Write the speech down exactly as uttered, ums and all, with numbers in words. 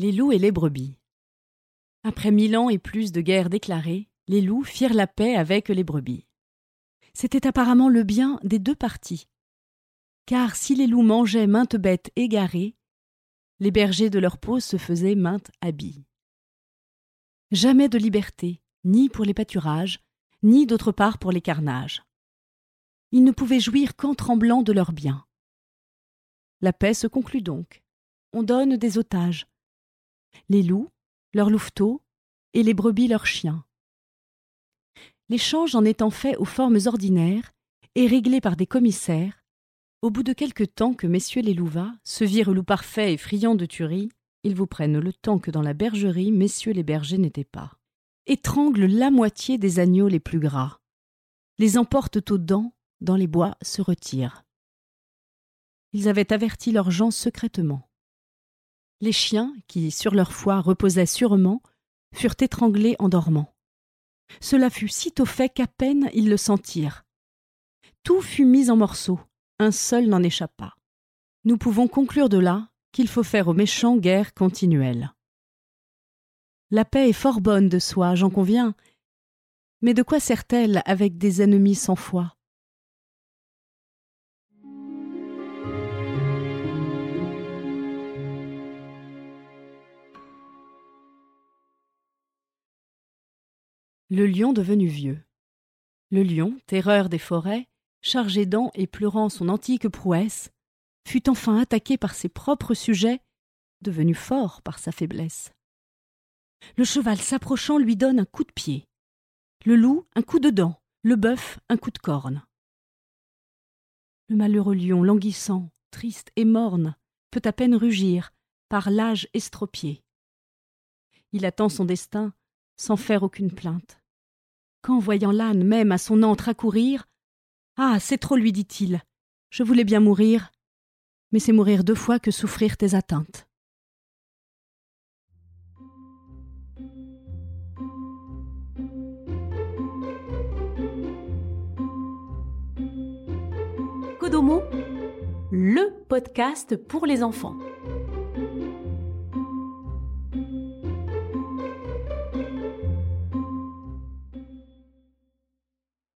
Les loups et les brebis. Après mille ans et plus de guerres déclarées, les loups firent la paix avec les brebis. C'était apparemment le bien des deux parties. Car si les loups mangeaient maintes bêtes égarées, les bergers de leur peau se faisaient maintes habits. Jamais de liberté, ni pour les pâturages, ni d'autre part pour les carnages. Ils ne pouvaient jouir qu'en tremblant de leurs biens. La paix se conclut donc. On donne des otages. Les loups, leurs louveteaux, et les brebis leurs chiens. L'échange en étant fait aux formes ordinaires et réglé par des commissaires, au bout de quelque temps que messieurs les louvats se virent loups parfaits et friands de tuerie, ils vous prennent le temps que dans la bergerie messieurs les bergers n'étaient pas, étranglent la moitié des agneaux les plus gras, les emportent aux dents, dans les bois se retirent. Ils avaient averti leurs gens secrètement. Les chiens, qui sur leur foie reposaient sûrement, furent étranglés en dormant. Cela fut sitôt fait qu'à peine ils le sentirent. Tout fut mis en morceaux, un seul n'en échappa. Nous pouvons conclure de là qu'il faut faire aux méchants guerre continuelle. La paix est fort bonne de soi, j'en conviens, mais de quoi sert-elle avec des ennemis sans foi ? Le lion devenu vieux. Le lion, terreur des forêts, chargé d'ans et pleurant son antique prouesse, fut enfin attaqué par ses propres sujets, devenu fort par sa faiblesse. Le cheval s'approchant lui donne un coup de pied, le loup un coup de dent, le bœuf un coup de corne. Le malheureux lion, languissant, triste et morne, peut à peine rugir, par l'âge estropié. Il attend son destin, sans faire aucune plainte. Quand, voyant l'âne même à son antre accourir, « Ah, c'est trop, lui dit-il, je voulais bien mourir, mais c'est mourir deux fois que souffrir tes atteintes. » Kodomo, le podcast pour les enfants.